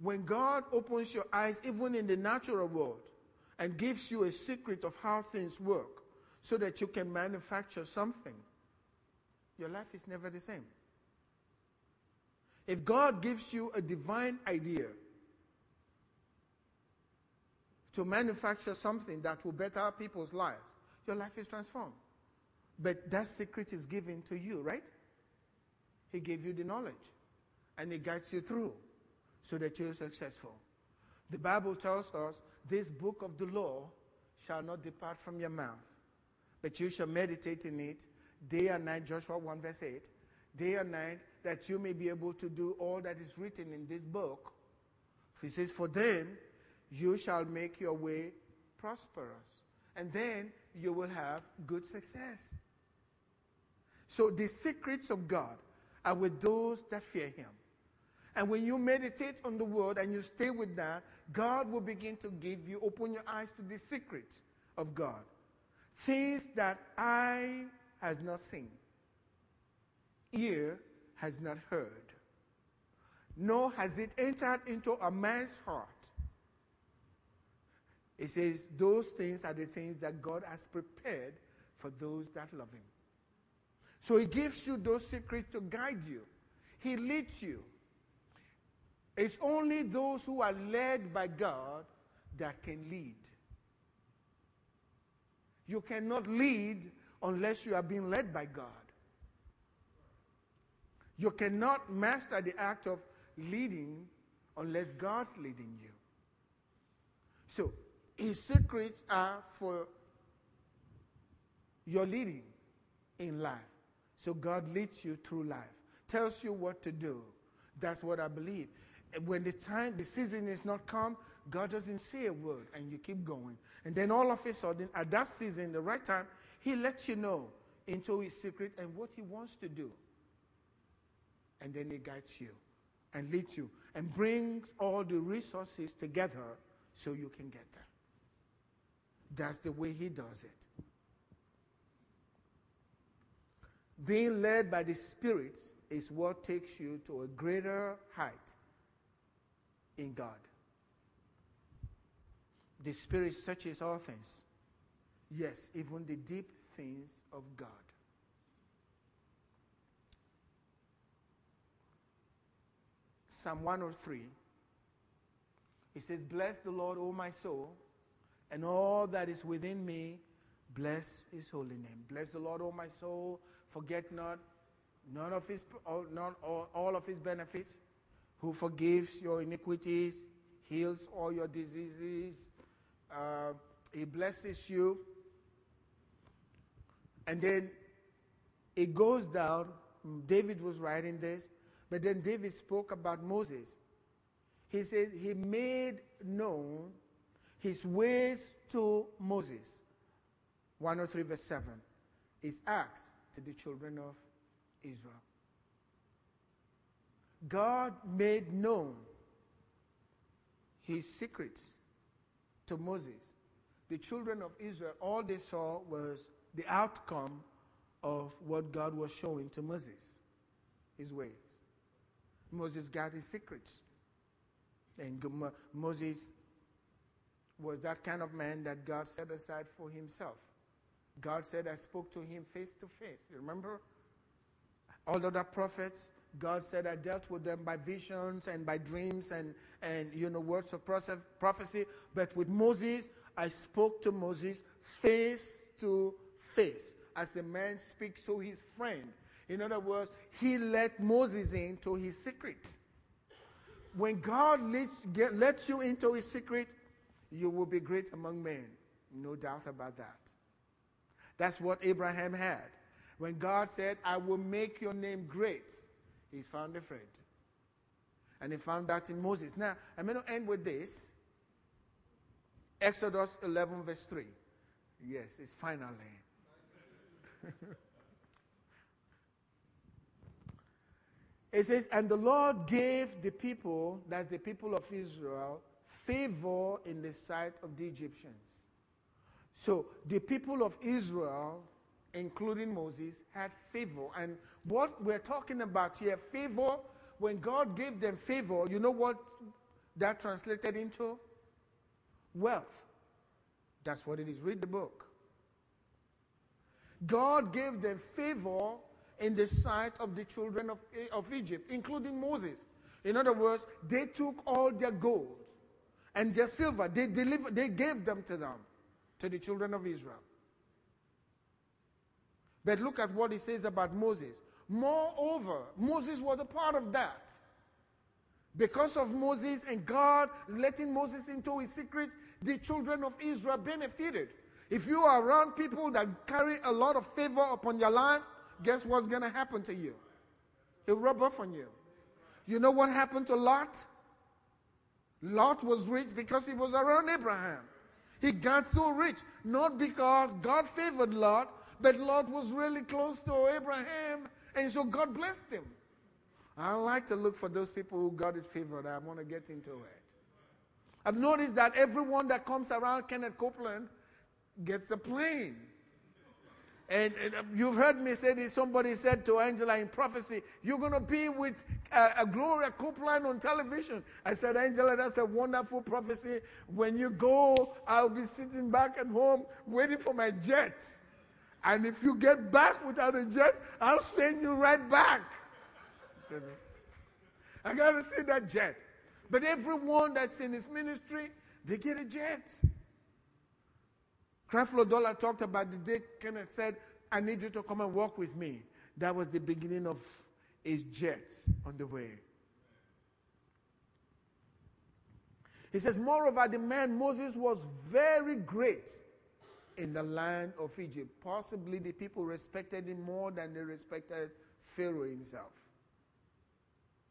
When God opens your eyes, even in the natural world, and gives you a secret of how things work, so that you can manufacture something, your life is never the same. If God gives you a divine idea to manufacture something that will better people's lives, your life is transformed. But that secret is given to you, right? He gave you the knowledge, and he guides you through so that you're successful. The Bible tells us, this book of the law shall not depart from your mouth, but you shall meditate in it day and night, Joshua 1 verse 8, day and night, that you may be able to do all that is written in this book. He says, for then you shall make your way prosperous, and then you will have good success. So the secrets of God are with those that fear him. And when you meditate on the word and you stay with that, God will begin to give you, open your eyes to the secret of God. Things that eye has not seen, ear has not heard, nor has it entered into a man's heart. It says those things are the things that God has prepared for those that love him. So he gives you those secrets to guide you. He leads you. It's only those who are led by God that can lead. You cannot lead unless you are being led by God. You cannot master the act of leading unless God's leading you. So, his secrets are for your leading in life. So God leads you through life, tells you what to do. That's what I believe. When the season is not come, God doesn't say a word, and you keep going. And then all of a sudden, at that season, the right time, he lets you know into his secret and what he wants to do. And then he guides you and leads you and brings all the resources together so you can get there. That's the way he does it. Being led by the Spirit is what takes you to a greater height in God. The Spirit searches all things. Yes, even the deep things of God. Psalm 103. It says, "Bless the Lord, O my soul, and all that is within me, bless his holy name. Bless the Lord, O my soul, forget not none of his, not all of his benefits, who forgives your iniquities, heals all your diseases. He blesses you." And then it goes down. David was writing this, but then David spoke about Moses. He said he made known his ways to Moses. 103 verse 7. His acts to the children of Israel. God made known his secrets to Moses. The children of Israel, all they saw was the outcome of what God was showing to Moses, his ways. Moses got his secrets. And Moses was that kind of man that God set aside for himself. God said, "I spoke to him face to face." You remember? All the other prophets, God said, "I dealt with them by visions and by dreams and words of prophecy. But with Moses, I spoke to Moses face to face, as a man speaks to his friend." In other words, he let Moses into his secret. When God lets you into his secret, you will be great among men. No doubt about that. That's what Abraham had. When God said, "I will make your name great," he found a friend. And he found that in Moses. Now, I'm going to end with this. Exodus 11 verse 3. Yes, it's finally. It says, "And the Lord gave the people," that's the people of Israel, "favor in the sight of the Egyptians." So the people of Israel, including Moses, had favor. And what we're talking about here, favor, when God gave them favor, you know what that translated into? Wealth. That's what it is. Read the book. God gave them favor in the sight of the children of Egypt, including Moses. In other words, they took all their gold and their silver. They gave them to them, to the children of Israel. But look at what he says about Moses. "Moreover," Moses was a part of that. Because of Moses and God letting Moses into his secrets, the children of Israel benefited. If you are around people that carry a lot of favor upon your lives, guess what's going to happen to you? It'll rub off on you. You know what happened to Lot? Lot was rich because he was around Abraham. He got so rich, not because God favored Lot, but Lot was really close to Abraham, and so God blessed him. I like to look for those people who God is favored. I want to get into it. I've noticed that everyone that comes around Kenneth Copeland gets a plane. And you've heard me say this. Somebody said to Angela in prophecy, you're going to be with Gloria Copeland on television. I said, Angela, that's a wonderful prophecy. When you go, I'll be sitting back at home waiting for my jet. And if you get back without a jet, I'll send you right back. You know? I got to see that jet. But everyone that's in his ministry, they get a jet. Creflo Dollar talked about the day Kenneth said, I need you to come and walk with me. That was the beginning of his jet on the way. He says, moreover, the man Moses was very great in the land of Egypt. Possibly the people respected him more than they respected Pharaoh himself,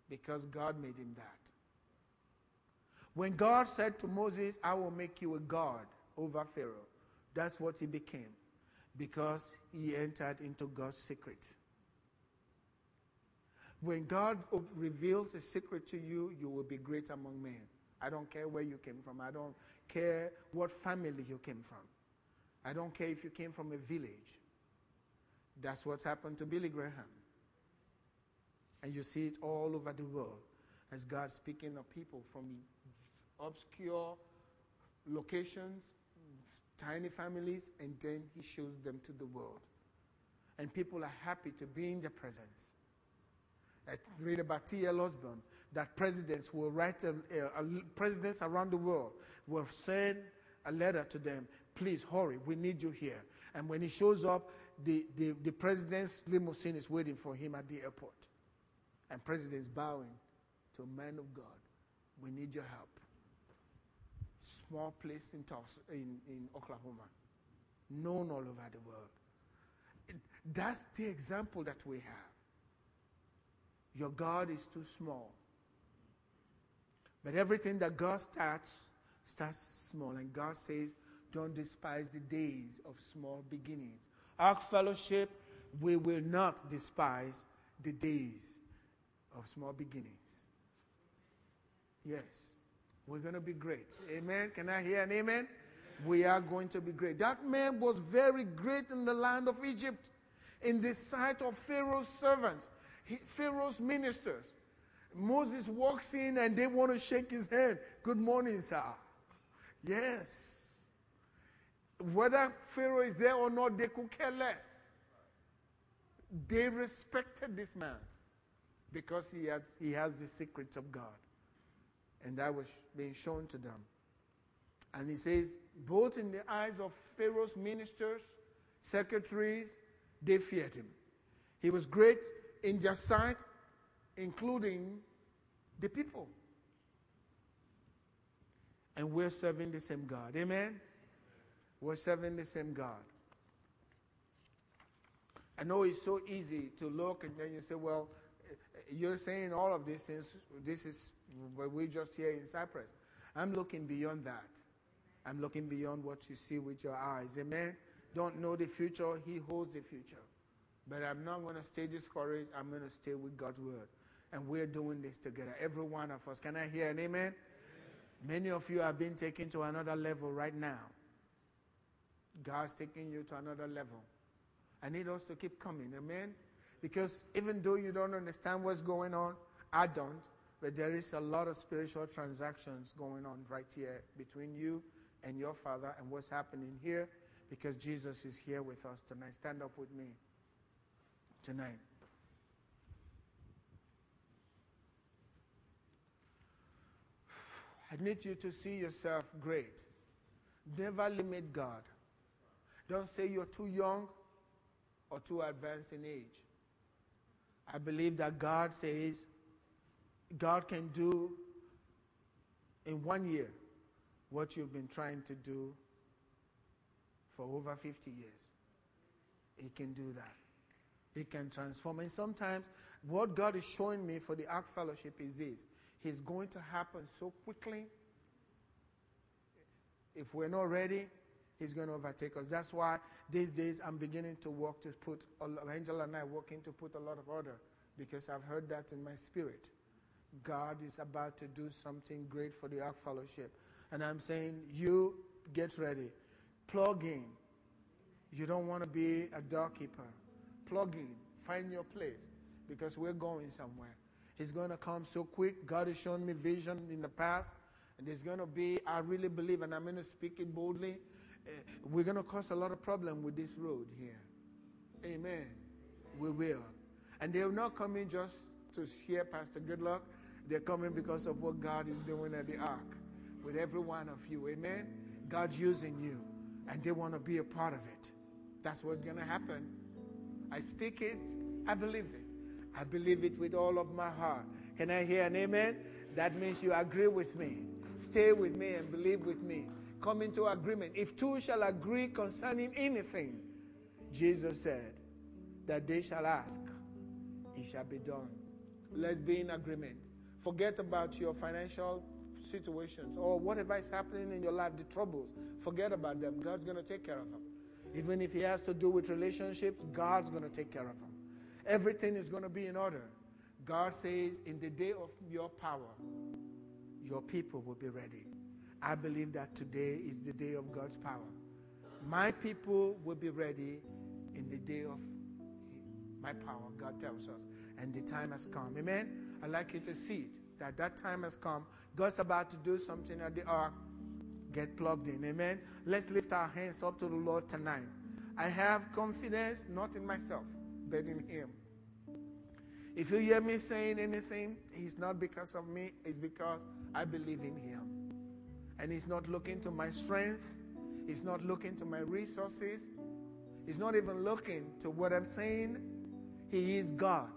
because God made him that. When God said to Moses, I will make you a god over Pharaoh, that's what he became, because he entered into God's secret. When God reveals a secret to you, you will be great among men. I don't care where you came from. I don't care what family you came from. I don't care if you came from a village. That's what's happened to Billy Graham. And you see it all over the world as God speaking of people from obscure locations, tiny families, and then he shows them to the world. And people are happy to be in their presence. I read about T.L. Osborne, that presidents will write, presidents around the world will send a letter to them, please hurry, we need you here. And when he shows up, the president's limousine is waiting for him at the airport. And presidents bowing to a man of God, we need your help. Small place in Tulsa, in Oklahoma, known all over the world. That's the example that we have. Your God is too small. But everything that God starts small. And God says, don't despise the days of small beginnings. Ark Fellowship, we will not despise the days of small beginnings. Yes. We're going to be great. Amen. Can I hear an amen? We are going to be great. That man was very great in the land of Egypt, in the sight of Pharaoh's servants, Pharaoh's ministers. Moses walks in and they want to shake his hand. Good morning, sir. Yes. Whether Pharaoh is there or not, they could care less. They respected this man because he has the secrets of God. And that was being shown to them. And he says, both in the eyes of Pharaoh's ministers, secretaries, they feared him. He was great in their sight, including the people. And we're serving the same God. Amen? We're serving the same God. I know it's so easy to look and then you say, well, you're saying all of these things, this is what we just here in Cyprus. I'm looking beyond that. I'm looking beyond what you see with your eyes. Amen? Don't know the future. He holds the future. But I'm not going to stay discouraged. I'm going to stay with God's word. And we're doing this together, every one of us. Can I hear an amen? Amen. Many of you have been taken to another level right now. God's taking you to another level. I need us to keep coming. Amen? Because even though you don't understand what's going on, I don't, but there is a lot of spiritual transactions going on right here between you and your Father and what's happening here, because Jesus is here with us tonight. Stand up with me tonight. I need you to see yourself great. Never limit God. Don't say you're too young or too advanced in age. I believe that God says God can do in 1 year what you've been trying to do for over 50 years. He can do that. He can transform. And sometimes what God is showing me for the Ark Fellowship is this. It's going to happen so quickly. If we're not ready, He's going to overtake us. That's why these days I'm beginning to work to put, Angela and I working to put a lot of order because I've heard that in my spirit. God is about to do something great for the Ark Fellowship. And I'm saying, you get ready. Plug in. You don't want to be a doorkeeper. Plug in. Find your place, because we're going somewhere. It's going to come so quick. God has shown me vision in the past. And there's going to be, I really believe, and I'm going to speak it boldly, we're going to cause a lot of problem with this road here. Amen. We will. And they're not coming just to share Pastor Goodluck. They're coming because of what God is doing at the Ark with every one of you. Amen. God's using you, and they want to be a part of it. That's what's going to happen. I speak it. I believe it. I believe it with all of my heart. Can I hear an amen? That means you agree with me. Stay with me and believe with me. Come into agreement. If two shall agree concerning anything, Jesus said that they shall ask, it shall be done. Let's be in agreement. Forget about your financial situations or whatever is happening in your life, the troubles. Forget about them. God's going to take care of them. Even if he has to do with relationships, God's going to take care of them. Everything is going to be in order. God says, in the day of your power, your people will be ready. I believe that today is the day of God's power. My people will be ready in the day of my power, God tells us. And the time has come. Amen? I'd like you to see it, that time has come. God's about to do something at the Ark. Get plugged in. Amen? Let's lift our hands up to the Lord tonight. I have confidence, not in myself, but in him. If you hear me saying anything, it's not because of me. It's because I believe in him. And he's not looking to my strength. He's not looking to my resources. He's not even looking to what I'm saying. He is God.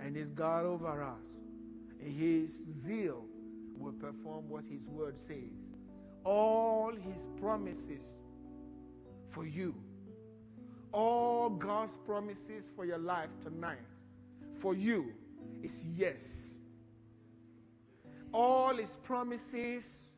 And he's God over us. His zeal will perform what his word says. All his promises for you. All God's promises for your life tonight. For you is yes. All his promises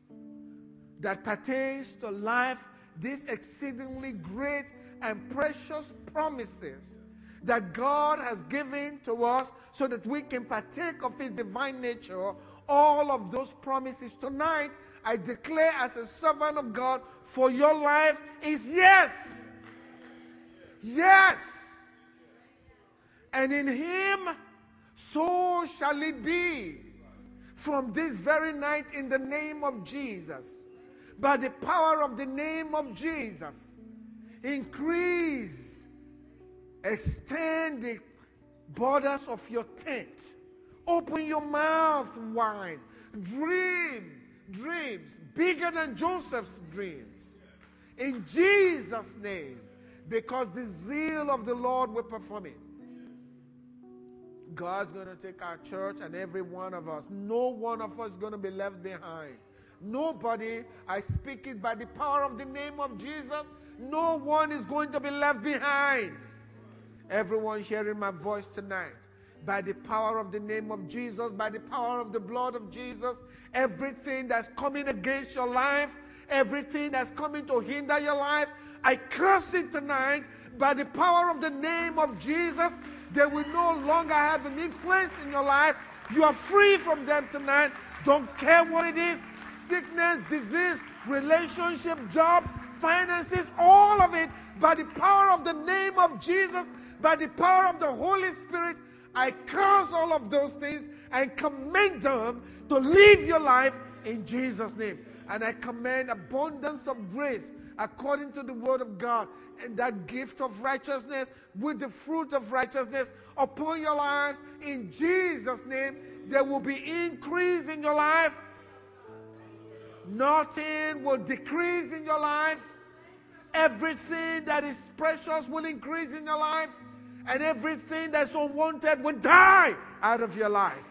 that pertains to life, these exceedingly great and precious promises that God has given to us so that we can partake of his divine nature, all of those promises tonight, I declare as a servant of God for your life is yes. Yes. And in him, so shall it be from this very night in the name of Jesus. By the power of the name of Jesus, increase, extend the borders of your tent. Open your mouth wide. Dream dreams bigger than Joseph's dreams. In Jesus' name, because the zeal of the Lord will perform it. God's going to take our church and every one of us. No one of us is going to be left behind. Nobody, I speak it by the power of the name of Jesus, no one is going to be left behind. Everyone hearing my voice tonight, by the power of the name of Jesus, by the power of the blood of Jesus, everything that's coming against your life, everything that's coming to hinder your life, I curse it tonight by the power of the name of Jesus. They will no longer have an influence in your life. You are free from them tonight. Don't care what it is. Sickness, disease, relationship, job, finances, all of it. By the power of the name of Jesus, by the power of the Holy Spirit, I curse all of those things and command them to live your life in Jesus' name. And I command abundance of grace according to the word of God, and that gift of righteousness with the fruit of righteousness upon your lives. In Jesus' name, there will be increase in your life. Nothing will decrease in your life. Everything that is precious will increase in your life. And everything that's unwanted will die out of your life.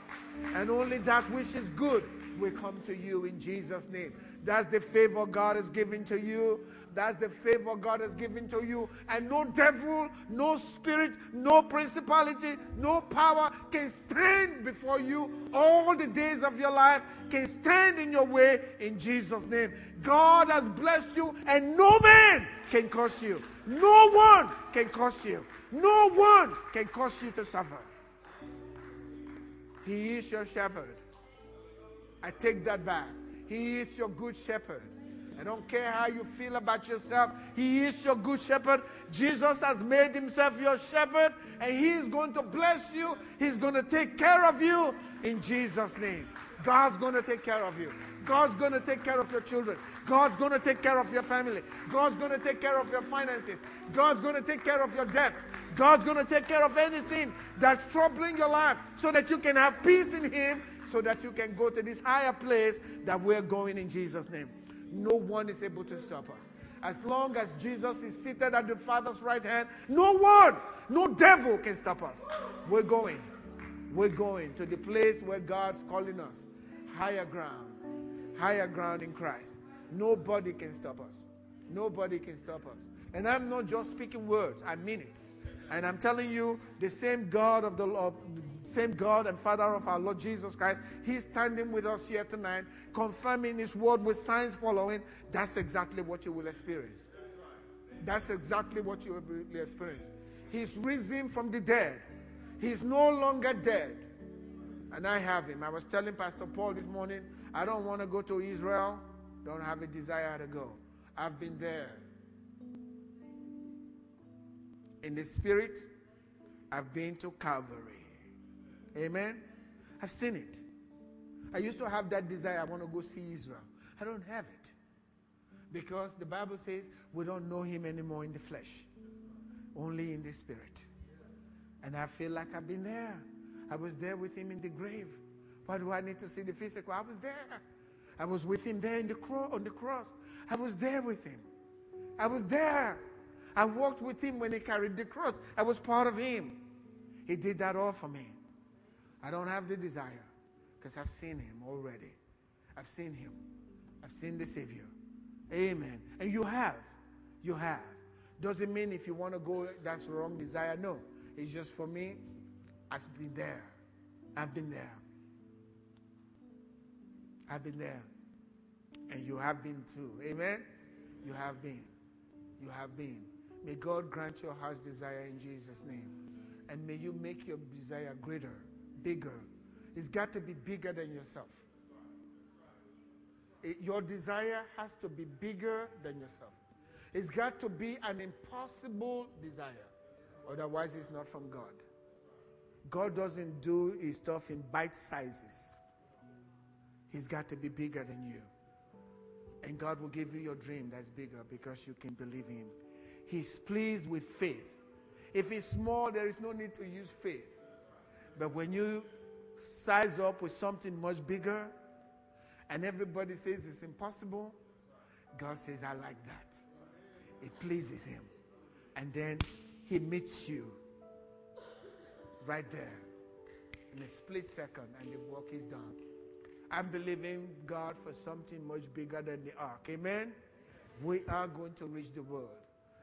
And only that which is good will come to you in Jesus' name. That's the favor God has given to you. That's the favor God has given to you. And no devil, no spirit, no principality, no power can stand before you. All the days of your life can stand in your way in Jesus' name. God has blessed you, and no man can curse you. No one can curse you. No one can curse you to suffer. He is your shepherd. I take that back. He is your good shepherd. I don't care how you feel about yourself. He is your good shepherd. Jesus has made himself your shepherd, and he is going to bless you. He's going to take care of you in Jesus' name. God's going to take care of you. God's going to take care of your children. God's going to take care of your family. God's going to take care of your finances. God's going to take care of your debts. God's going to take care of anything that's troubling your life so that you can have peace in him, so that you can go to this higher place that we're going in Jesus' name. No one is able to stop us. As long as Jesus is seated at the Father's right hand, no one, no devil can stop us. We're going. We're going to the place where God's calling us. Higher ground. Higher ground in Christ. Nobody can stop us. Nobody can stop us. And I'm not just speaking words. I mean it. And I'm telling you, the same God of the Lord, same God and Father of our Lord Jesus Christ, he's standing with us here tonight, confirming his word with signs following. That's exactly what you will experience. That's exactly what you will experience. He's risen from the dead. He's no longer dead. And I have him. I was telling Pastor Paul this morning, I don't want to go to Israel. Don't have a desire to go. I've been there. In the spirit, I've been to Calvary. Amen? I've seen it. I used to have that desire. I want to go see Israel. I don't have it. Because the Bible says we don't know him anymore in the flesh. Only in the spirit. And I feel like I've been there. I was there with him in the grave. Why do I need to see the physical? I was there. I was with him there on the cross. I was there with him. I was there. I walked with him when he carried the cross. I was part of him. He did that all for me. I don't have the desire because I've seen him already. I've seen him. I've seen the Savior. Amen. And you have. You have. Doesn't mean if you want to go, that's the wrong desire. No. It's just for me, I've been there. I've been there. I've been there. And you have been too. Amen? You have been. You have been. May God grant your heart's desire in Jesus' name. And may you make your desire greater, bigger. It's got to be bigger than yourself. Your desire has to be bigger than yourself. It's got to be an impossible desire. Otherwise, it's not from God. God doesn't do his stuff in bite sizes. He's got to be bigger than you. And God will give you your dream that's bigger because you can believe him. He's pleased with faith. If it's small, there is no need to use faith. But when you size up with something much bigger and everybody says it's impossible, God says, I like that. It pleases him. And then he meets you right there in a split second, and the work is done. I'm believing God for something much bigger than the ark. Amen? We are going to reach the world.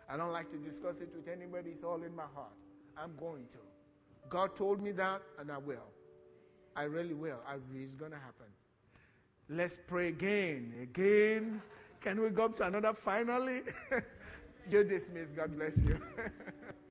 I don't like to discuss it with anybody. It's all in my heart. I'm going to. God told me that, and I will. I really will. It's going to happen. Let's pray again. Again. Can we go up to another finally? You're dismissed. God bless you.